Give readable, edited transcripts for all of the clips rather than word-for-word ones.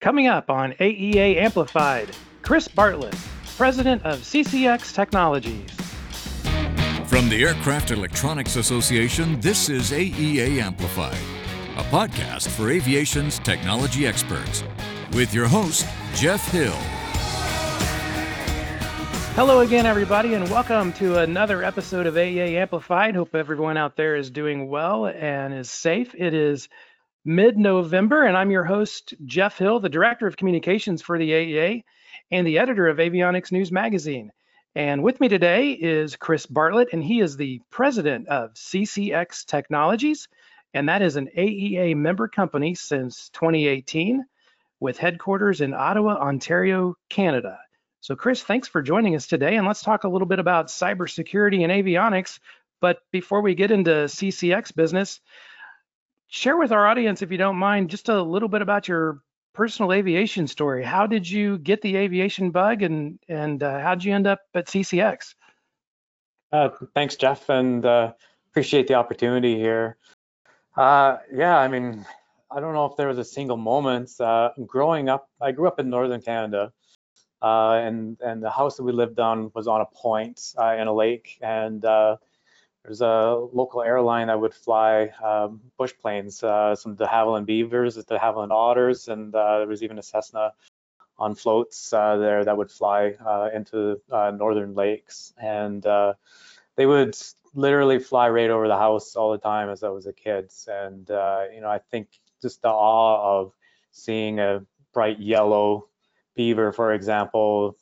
Coming up on AEA Amplified, Chris Bartlett, president of CCX Technologies. From the Aircraft Electronics Association, this is AEA Amplified, a podcast for aviation's technology experts, with your host, Jeff Hill. Hello again, everybody, and welcome to another episode of AEA Amplified. Hope everyone out there is doing well and is safe. It is mid-November, and I'm your host, Jeff Hill, the Director of Communications for the AEA and the editor of Avionics News Magazine. And with me today is Chris Bartlett, and he is the president of CCX Technologies, and that is an AEA member company since 2018 with headquarters in Ottawa, Ontario, Canada. So Chris, thanks for joining us today, and let's talk a little bit about cybersecurity and avionics. But before we get into CCX business, share with our audience, if you don't mind, just a little bit about your personal aviation story. How did you get the aviation bug, and how did you end up at CCX? Thanks, Jeff, and appreciate the opportunity here. I don't know if there was a single moment. I grew up in Northern Canada, and the house that we lived on was on a point in a lake, and there's a local airline that would fly bush planes, some de Havilland beavers, de Havilland otters, and there was even a Cessna on floats there that would fly into northern lakes. And they would literally fly right over the house all the time as I was a kid. And, I think just the awe of seeing a bright yellow beaver, for example,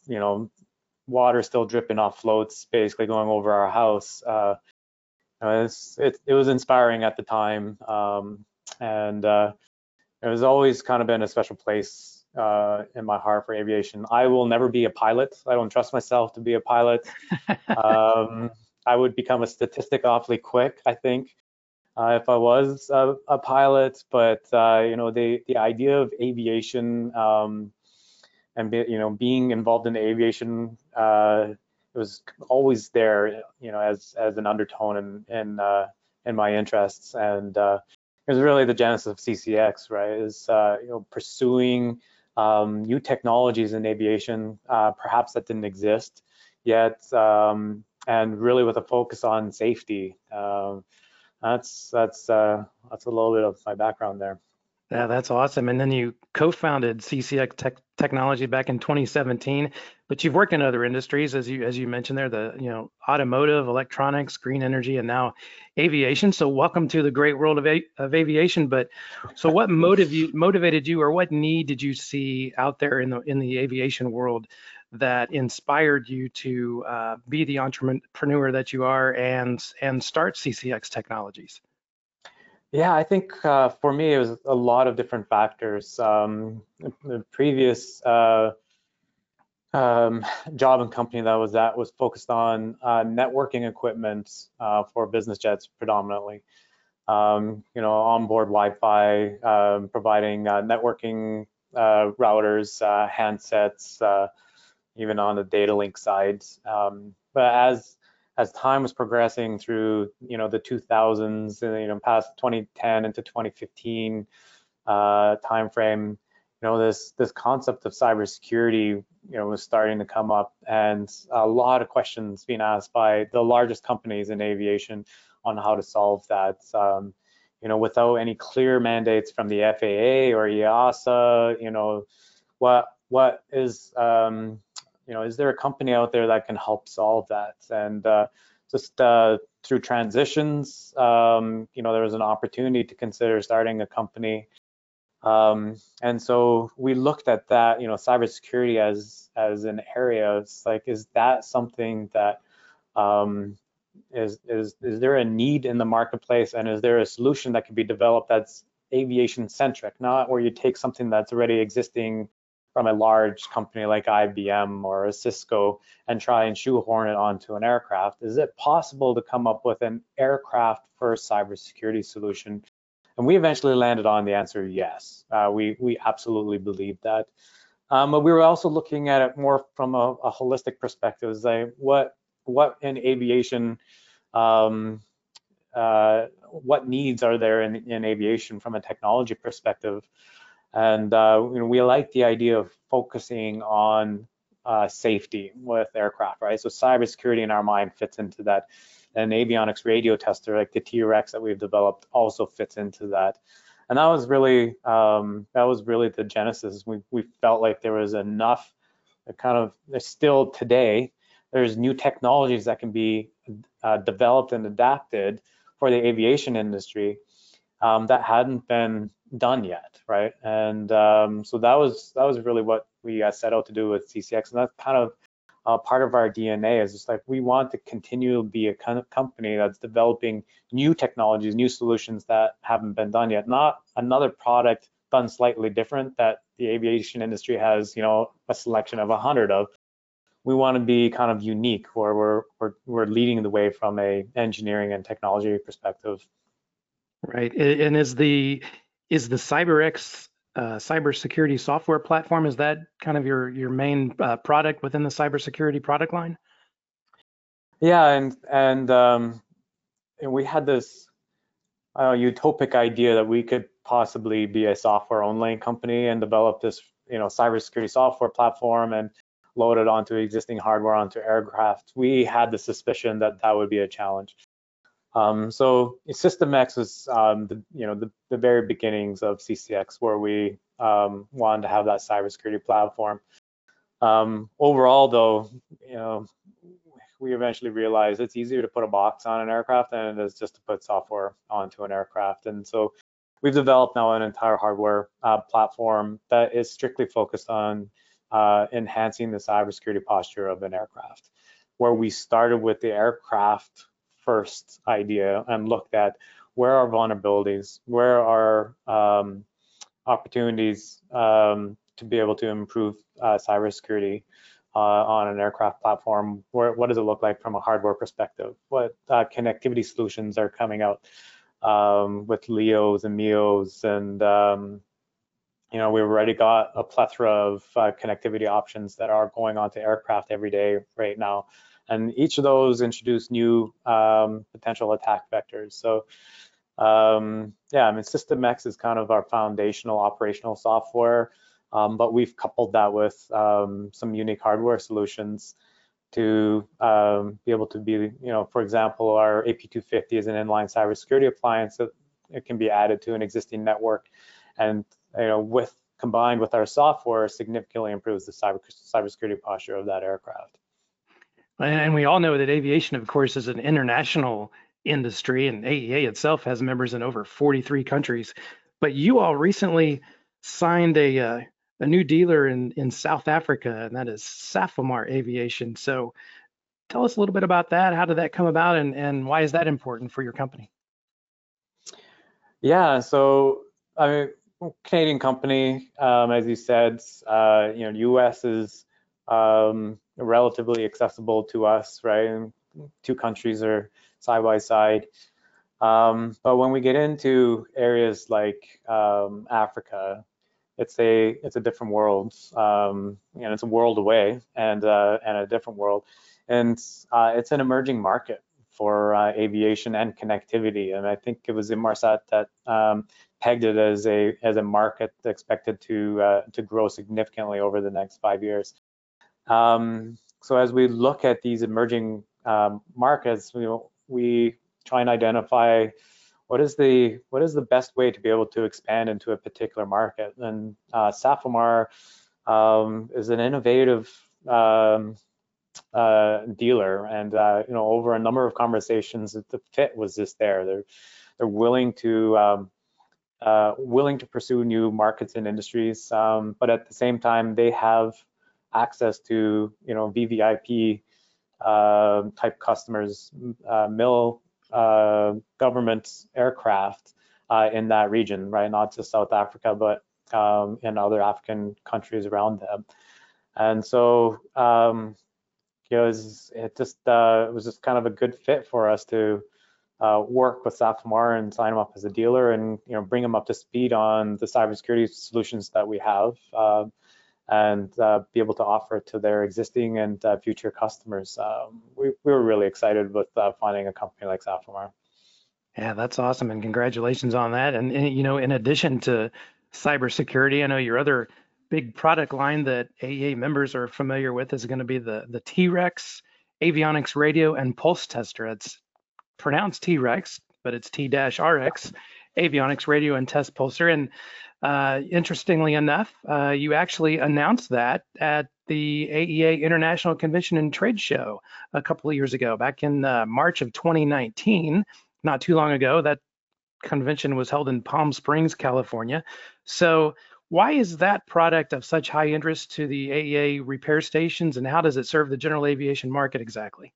water still dripping off floats, basically going over our house. It was inspiring at the time, and it was always kind of been a special place in my heart for aviation. I will never be a pilot. I don't trust myself to be a pilot. I would become a statistic awfully quick, I think, if I was a pilot. But the idea of aviation and being involved in aviation. It was always there, as an undertone in my interests, and it was really the genesis of CCX, right? Is pursuing new technologies in aviation, perhaps that didn't exist yet, and really with a focus on safety. That's a little bit of my background there. Yeah, that's awesome. And then you co-founded CCX Technology back in 2017, but you've worked in other industries, as you mentioned there, the automotive, electronics, green energy, and now aviation. So welcome to the great world of aviation. But so what motivated you, or what need did you see out there in the aviation world that inspired you to be the entrepreneur that you are and start CCX Technologies? Yeah, I think for me, it was a lot of different factors. The previous job and company that I was at was focused on networking equipment for business jets predominantly. Onboard Wi-Fi, providing networking routers, handsets, even on the data link side. But as time was progressing through, the 2000s and past 2010 into 2015 timeframe, this concept of cybersecurity, was starting to come up, and a lot of questions being asked by the largest companies in aviation on how to solve that. Without any clear mandates from the FAA or EASA, what is is there a company out there that can help solve that? And through transitions, there was an opportunity to consider starting a company. And so we looked at that, cybersecurity as an area. It's like, is that something that is there a need in the marketplace? And is there a solution that can be developed that's aviation centric, not where you take something that's already existing from a large company like IBM or a Cisco and try and shoehorn it onto an aircraft? Is it possible to come up with an aircraft-first cybersecurity solution? And we eventually landed on the answer, yes. We absolutely believe that. But we were also looking at it more from a holistic perspective, like what in aviation, what needs are there in aviation from a technology perspective? And we like the idea of focusing on safety with aircraft, right? So cybersecurity in our mind fits into that. And avionics radio tester, like the T-Rex that we've developed, also fits into that. And that was really the genesis. We felt like there was enough, still today, there's new technologies that can be developed and adapted for the aviation industry that hadn't been done yet, right? And so that was really what we set out to do with CCX, and that's kind of part of our DNA. Is just like we want to continue to be a kind of company that's developing new technologies, new solutions that haven't been done yet, not another product done slightly different that the aviation industry has, a selection of 100 of. We want to be kind of unique, where we're leading the way from a engineering and technology perspective. Right, and is the CyberX cybersecurity software platform, is that kind of your main product within the cybersecurity product line? Yeah, and we had this utopic idea that we could possibly be a software-only company and develop this cybersecurity software platform and load it onto existing hardware onto aircraft. We had the suspicion that that would be a challenge. So System X was the very beginnings of CCX, where we wanted to have that cybersecurity platform. Overall, though, we eventually realized it's easier to put a box on an aircraft than it is just to put software onto an aircraft. And so we've developed now an entire hardware platform that is strictly focused on enhancing the cybersecurity posture of an aircraft, where we started with the aircraft first idea and looked at where are vulnerabilities, where are opportunities to be able to improve cybersecurity on an aircraft platform. What does it look like from a hardware perspective? What connectivity solutions are coming out with LEOs and MEOs? And we've already got a plethora of connectivity options that are going onto aircraft every day right now. And each of those introduce new potential attack vectors. So System X is kind of our foundational operational software, but we've coupled that with some unique hardware solutions to be able to be, for example, our AP-250 is an inline cybersecurity appliance that it can be added to an existing network, and combined with our software, significantly improves the cybersecurity posture of that aircraft. And we all know that aviation, of course, is an international industry, and AEA itself has members in over 43 countries. But you all recently signed a new dealer in South Africa, and that is Safomar Aviation. So tell us a little bit about that. How did that come about, and why is that important for your company? Yeah, so Canadian company, as you said, U.S. is relatively accessible to us, right? And two countries are side by side. But when we get into areas like Africa, it's a different world, and it's a world away and a different world, and it's an emerging market for aviation and connectivity. And I think it was Inmarsat that pegged it as a market expected to grow significantly over the next 5 years. So as we look at these emerging markets, we try and identify what is the best way to be able to expand into a particular market. And Safomar is an innovative dealer, and over a number of conversations, the fit was just there. They're willing to pursue new markets and industries, but at the same time they have access to VVIP type customers, mill government aircraft in that region, right? Not just South Africa, but in other African countries around them. And so it was just kind of a good fit for us to work with Safomar and sign them up as a dealer, and bring them up to speed on the cybersecurity solutions that we have. And be able to offer it to their existing and future customers. We were really excited with finding a company like Safomar. Yeah, that's awesome, and congratulations on that. And in addition to cybersecurity. I know your other big product line that AEA members are familiar with is going to be the T-Rex avionics radio and pulse tester. It's pronounced T-Rex, but it's T-RX avionics radio and test pulser. And interestingly enough, you actually announced that at the AEA International Convention and Trade Show a couple of years ago, back in March of 2019, not too long ago. That convention was held in Palm Springs, California. So why is that product of such high interest to the AEA repair stations, and how does it serve the general aviation market exactly?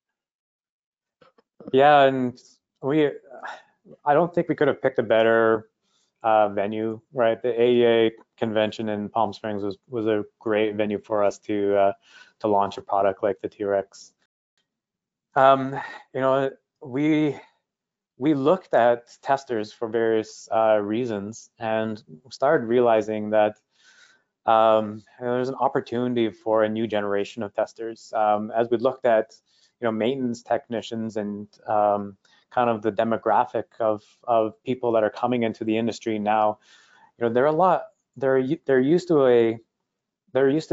Yeah, and I don't think we could have picked a better venue, right? The AEA convention in Palm Springs was a great venue for us to launch a product like the T-Rex. You know, we looked at testers for various reasons and started realizing that there's an opportunity for a new generation of testers. As we looked at, you know, maintenance technicians and kind of the demographic of people that are coming into the industry now, you know, they're used to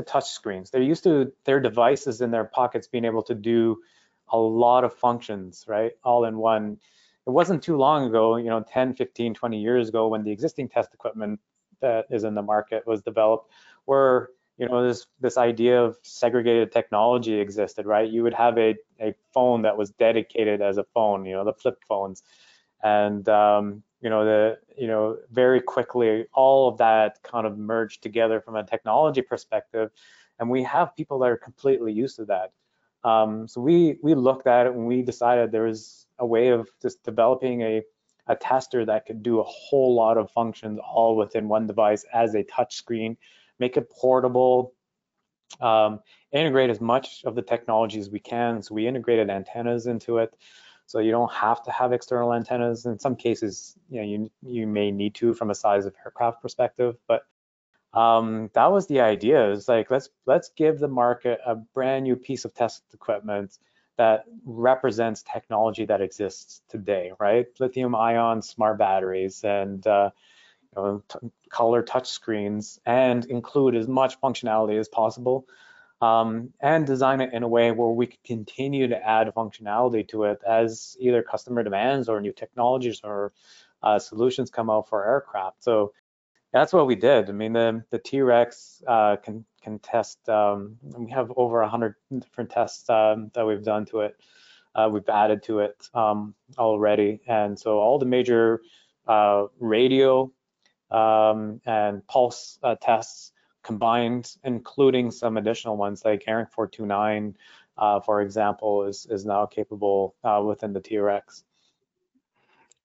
touch screens. They're used to their devices in their pockets being able to do a lot of functions, right, all in one. It wasn't too long ago, you know, 10, 15, 20 years ago, when the existing test equipment that is in the market was developed, where, you know, this idea of segregated technology existed, right? You would have a phone that was dedicated as a phone, you know, the flip phones. And, you know, very quickly, all of that kind of merged together from a technology perspective. And we have people that are completely used to that. So we looked at it and we decided there was a way of just developing a tester that could do a whole lot of functions all within one device as a touch screen, make it portable, integrate as much of the technology as we can. So we integrated antennas into it. So you don't have to have external antennas. In some cases, you know, you may need to from a size of aircraft perspective, but that was the idea. It's like, let's give the market a brand new piece of test equipment that represents technology that exists today, right? Lithium ion smart batteries and color touch screens, and include as much functionality as possible, and design it in a way where we could continue to add functionality to it as either customer demands or new technologies or solutions come out for aircraft. So that's what we did. I mean, the T-Rex can test. We have over 100 different tests that we've done to it. We've added to it already, and so all the major radio and pulse tests combined, including some additional ones like ARINC-429, for example, is now capable within the T-Rex.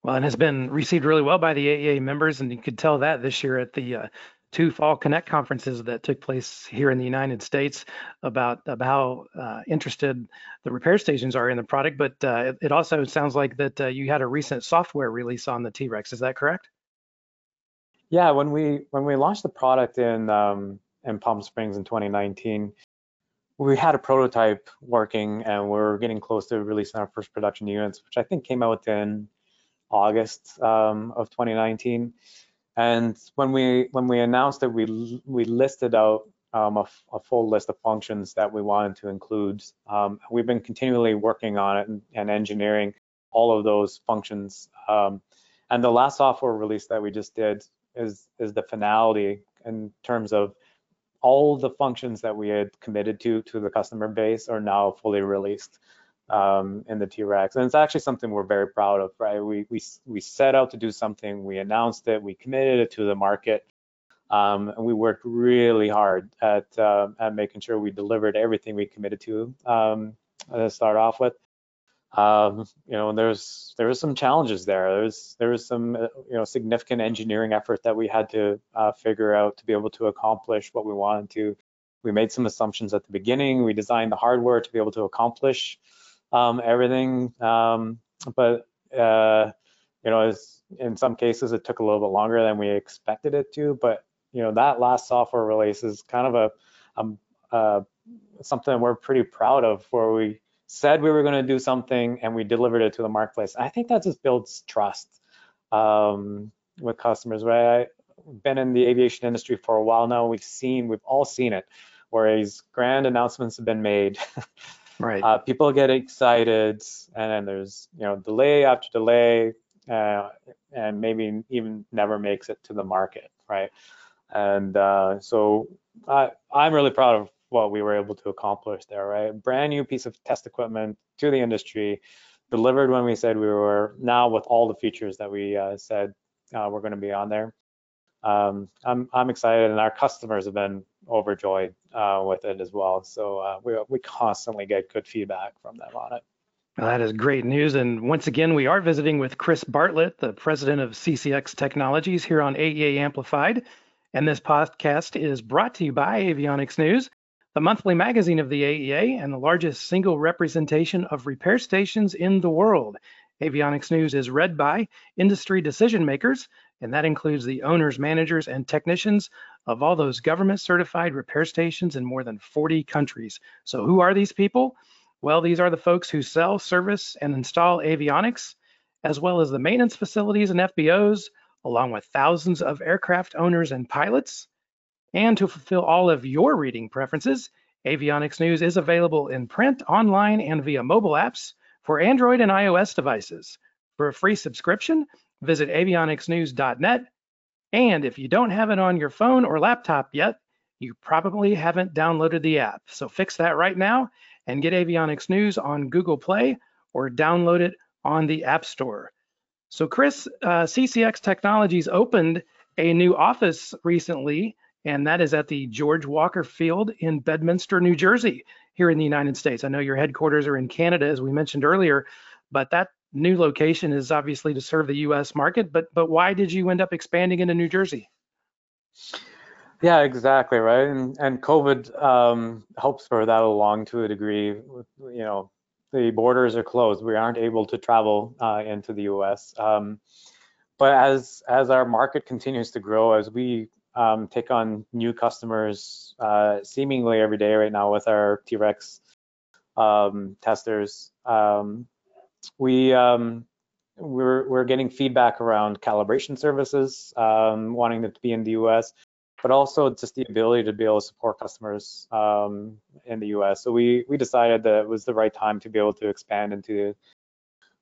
Well, and has been received really well by the AEA members, and you could tell that this year at the two Fall Connect conferences that took place here in the United States about how interested the repair stations are in the product. But it also sounds like that you had a recent software release on the T-Rex. Is that correct? Yeah, when we launched the product in Palm Springs in 2019, we had a prototype working, and we're getting close to releasing our first production units, which I think came out in August of 2019. And when we announced that, we listed out a full list of functions that we wanted to include. We've been continually working on it and engineering all of those functions. And the last software release that we just did is the finality in terms of all the functions that we had committed to the customer base are now fully released in the T-Rex. And it's actually something we're very proud of, right? We set out to do something, we announced it, we committed it to the market, and we worked really hard at making sure we delivered everything we committed to start off with. You know, there was some challenges there. There was some significant engineering effort that we had to figure out to be able to accomplish what we wanted to. We made some assumptions at the beginning. We designed the hardware to be able to accomplish everything, but in some cases it took a little bit longer than we expected it to. But you know, that last software release is kind of something we're pretty proud of, where we said we were going to do something and we delivered it to the marketplace. I think that just builds trust with customers, right? been in the aviation industry for a while now. We've all seen it, where these grand announcements have been made. Right. People get excited, and then there's delay after delay, and maybe even never makes it to the market, right? And so I'm really proud of what we were able to accomplish there, right? Brand new piece of test equipment to the industry, delivered when we said we were, now with all the features that we said we're going to be on there. I'm excited, and our customers have been overjoyed with it as well. So we constantly get good feedback from them on it. Well, that is great news. And once again, we are visiting with Chris Bartlett, the president of CCX Technologies, here on AEA Amplified. And this podcast is brought to you by Avionics News, the monthly magazine of the AEA and the largest single representation of repair stations in the world. Avionics News is read by industry decision makers, and that includes the owners, managers, and technicians of all those government-certified repair stations in more than 40 countries. So who are these people? Well, these are the folks who sell, service, and install avionics, as well as the maintenance facilities and FBOs, along with thousands of aircraft owners and pilots. And to fulfill all of your reading preferences, Avionics News is available in print, online, and via mobile apps for Android and iOS devices. For a free subscription, visit avionicsnews.net. And if you don't have it on your phone or laptop yet, you probably haven't downloaded the app. So fix that right now and get Avionics News on Google Play or download it on the App Store. So Chris, CCX Technologies opened a new office recently, and that is at the George Walker Field in Bedminster, New Jersey, here in the United States. I know your headquarters are in Canada, as we mentioned earlier, but that new location is obviously to serve the U.S. market. But why did you end up expanding into New Jersey? Yeah, exactly, right. And COVID helps for that along to a degree. The borders are closed. We aren't able to travel into the U.S. But as our market continues to grow, as we take on new customers seemingly every day right now with our T-Rex testers, we're getting feedback around calibration services, wanting them to be in the U.S., but also just the ability to be able to support customers in the U.S. So we decided that it was the right time to be able to expand into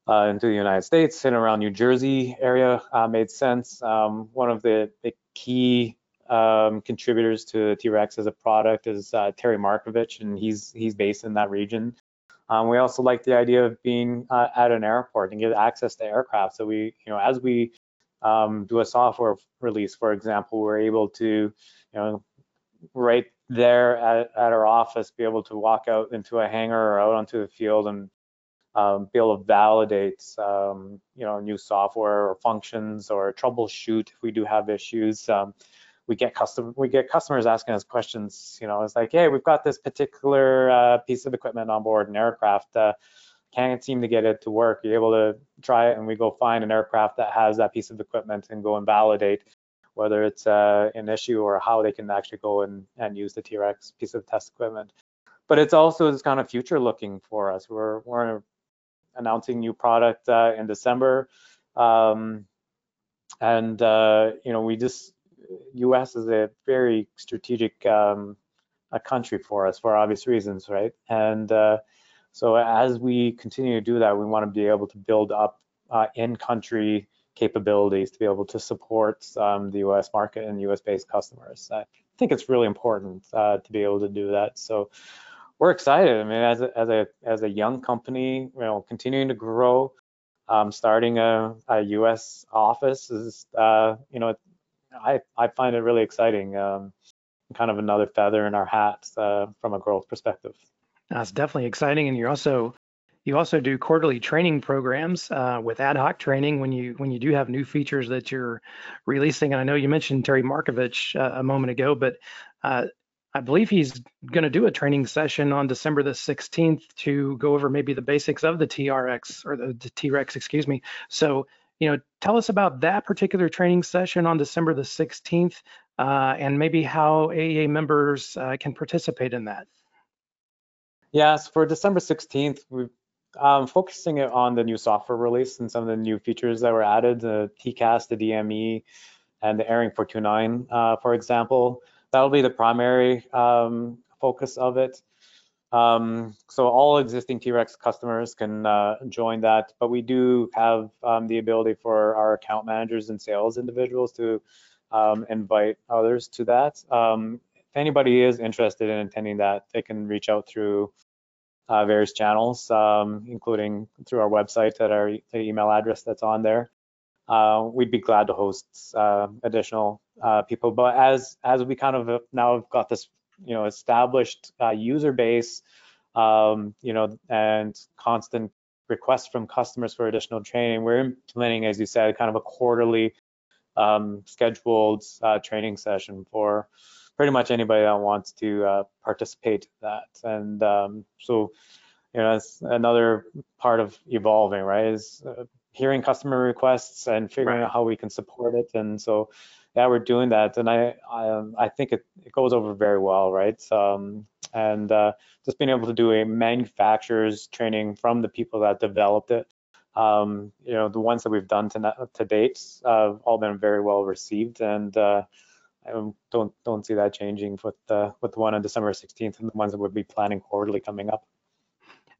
the United States and around New Jersey area made sense. One of the key contributors to T-Rex as a product is Terry Markovic, and he's based in that region. We also like the idea of being at an airport and get access to aircraft. So we, as we do a software release, for example, we're able to, right there at our office, be able to walk out into a hangar or out onto the field and be able to validate, new software or functions or troubleshoot if we do have issues. We get customers asking us questions. It's like, hey, we've got this particular piece of equipment on board an aircraft. Can't seem to get it to work. You're able to try it, and we go find an aircraft that has that piece of equipment and go and validate whether it's an issue or how they can actually go and use the T-Rex piece of test equipment. But it's also this kind of future looking for us. We're announcing new product in December, and we just. U.S. is a very strategic country for us for obvious reasons, right? And so as we continue to do that, we want to be able to build up in-country capabilities to be able to support the U.S. market and U.S.-based customers. I think it's really important to be able to do that. So we're excited. I mean, as a young company, continuing to grow, starting a U.S. office is, I find it really exciting, kind of another feather in our hats from a growth perspective. That's definitely exciting, and you also do quarterly training programs with ad hoc training when you do have new features that you're releasing. And I know you mentioned Terry Markovic a moment ago, but I believe he's going to do a training session on December the 16th to go over maybe the basics of the T-Rex, excuse me. So. Tell us about that particular training session on December the 16th and maybe how AEA members can participate in that. Yes, for December 16th, we're focusing it on the new software release and some of the new features that were added, the TCAS, the DME, and the ARINC-429, for example. That'll be the primary focus of it. So all existing T-Rex customers can join that, but we do have the ability for our account managers and sales individuals to invite others to that. If anybody is interested in attending that, they can reach out through various channels, including through our website at our email address that's on there. We'd be glad to host additional people, but as we kind of now have got this, you know, established user base, you know, and constant requests from customers for additional training, we're implementing, as you said, kind of a quarterly scheduled training session for pretty much anybody that wants to participate in that. And so, you know, that's another part of evolving, right, is hearing customer requests and figuring out how we can support it. And so, yeah, we're doing that, and I think it goes over very well, right? And just being able to do a manufacturer's training from the people that developed it, you know, the ones that we've done to date have all been very well received, and I don't see that changing with the one on December 16th and the ones that we'll be planning quarterly coming up.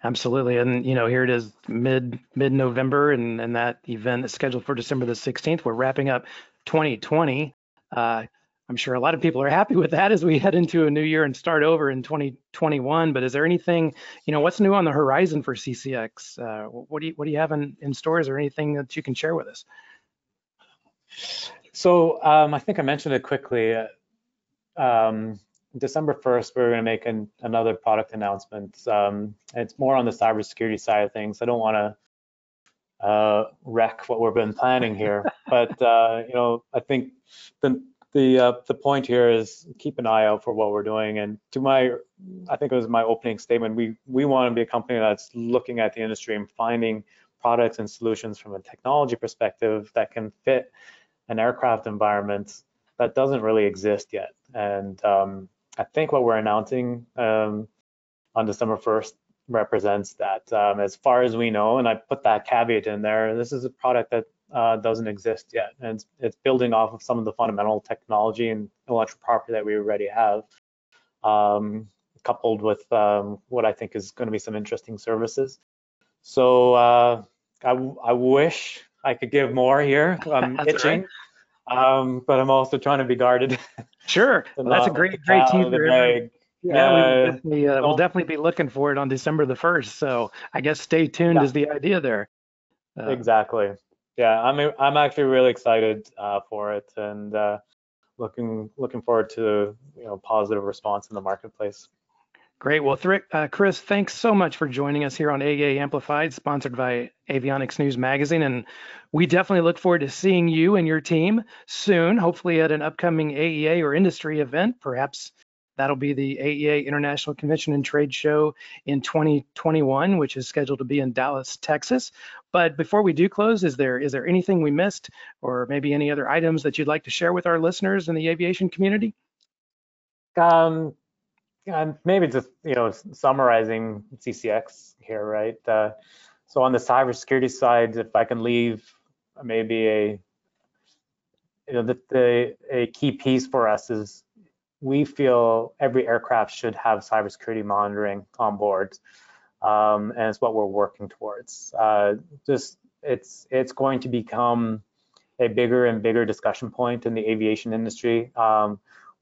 Absolutely, and you know, here it is mid-November, and that event is scheduled for December the 16th. We're wrapping up 2020. I'm sure a lot of people are happy with that as we head into a new year and start over in 2021. But is there anything, you know, what's new on the horizon for CCX? What do you have in store? Is there anything that you can share with us? So I think I mentioned it quickly. December 1st, we're going to make another product announcement. It's more on the cybersecurity side of things. I don't want to wreck what we've been planning here, but you know, I think the point here is keep an eye out for what we're doing. And to my, I think it was my opening statement, we want to be a company that's looking at the industry and finding products and solutions from a technology perspective that can fit an aircraft environment that doesn't really exist yet. And I think what we're announcing on December 1st represents that, as far as we know. And I put that caveat in there. This is a product that doesn't exist yet, and it's building off of some of the fundamental technology and intellectual property that we already have, coupled with what I think is going to be some interesting services. So I wish I could give more here. I'm itching. But I'm also trying to be guarded. Sure, well, that's a great teaser. Yeah, we'll definitely be looking for it on December the 1st. So I guess stay tuned is the idea there. Exactly. Yeah, I'm actually really excited for it, and looking forward to, you know, positive response in the marketplace. Great. Well, Chris, thanks so much for joining us here on AEA Amplified, sponsored by Avionics News Magazine. And we definitely look forward to seeing you and your team soon, hopefully at an upcoming AEA or industry event. Perhaps that'll be the AEA International Convention and Trade Show in 2021, which is scheduled to be in Dallas, Texas. But before we do close, is there anything we missed, or maybe any other items that you'd like to share with our listeners in the aviation community? And maybe just, you know, summarizing CCX here, right? So on the cybersecurity side, if I can leave maybe a key piece for us is we feel every aircraft should have cybersecurity monitoring on board, and it's what we're working towards. It's going to become a bigger and bigger discussion point in the aviation industry.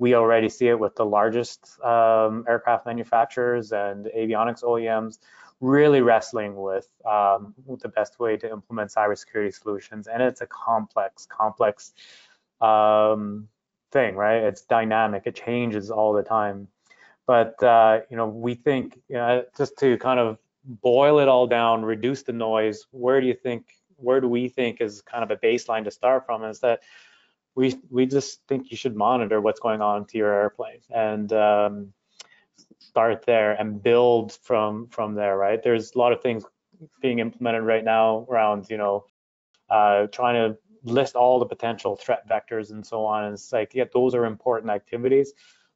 We already see it with the largest aircraft manufacturers and avionics OEMs really wrestling with the best way to implement cybersecurity solutions. And it's a complex thing, right? It's dynamic, it changes all the time. But, you know, we think, you know, just to kind of boil it all down, reduce the noise, where do we think is kind of a baseline to start from is that we just think you should monitor what's going on to your airplane and start there and build from there, right? There's a lot of things being implemented right now around, you know, trying to list all the potential threat vectors and so on. And it's like, yeah, those are important activities,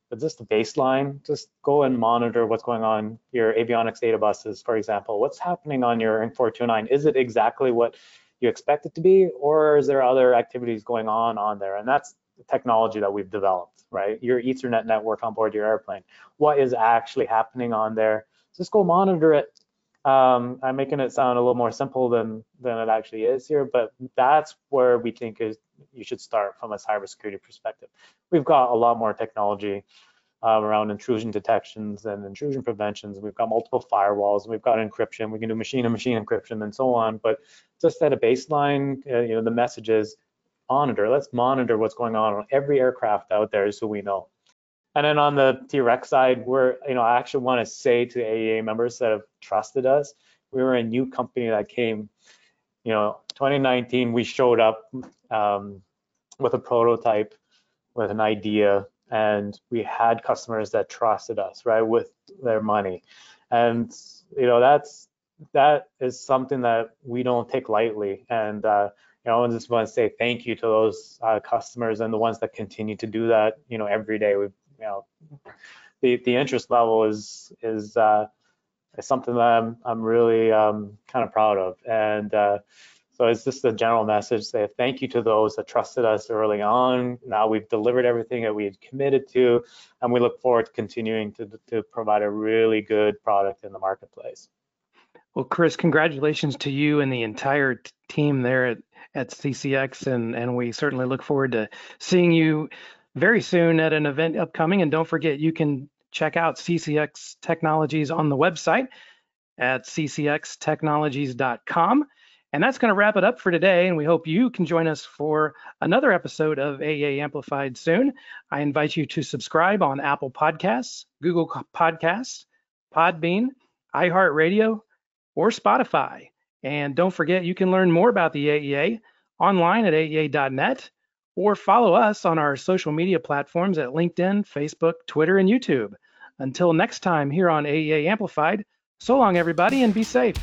but just the baseline, just go and monitor what's going on, your avionics data buses, for example. What's happening on your ARINC-429? Is it exactly what you expect it to be, or is there other activities going on there? And that's the technology that we've developed, right? Your Ethernet network on board your airplane. What is actually happening on there? Just go monitor it. I'm making it sound a little more simple than it actually is here, but that's where we think is you should start from a cybersecurity perspective. We've got a lot more technology around intrusion detections and intrusion preventions. We've got multiple firewalls. We've got encryption. We can do machine-to-machine encryption and so on. But just at a baseline, you know, the message is monitor. Let's monitor what's going on every aircraft out there, so we know. And then on the T-Rex side, we're, you know, I actually want to say to the AEA members that have trusted us, we were a new company that came, you know, 2019. We showed up with a prototype, with an idea, and we had customers that trusted us, right, with their money. And you know, that is something that we don't take lightly. And you know, I just want to say thank you to those customers and the ones that continue to do that. You know, every day we've, you know, the interest level is something that I'm really kind of proud of. And so it's just a general message, say thank you to those that trusted us early on. Now we've delivered everything that we had committed to, and we look forward to continuing to provide a really good product in the marketplace. Well, Chris, congratulations to you and the entire team there at CCX, and we certainly look forward to seeing you very soon at an event upcoming. And don't forget, you can check out CCX Technologies on the website at ccxtechnologies.com. And that's going to wrap it up for today. And we hope you can join us for another episode of AEA Amplified soon. I invite you to subscribe on Apple Podcasts, Google Podcasts, Podbean, iHeartRadio, or Spotify. And don't forget, you can learn more about the AEA online at aea.net, or follow us on our social media platforms at LinkedIn, Facebook, Twitter, and YouTube. Until next time here on AEA Amplified, so long everybody, and be safe.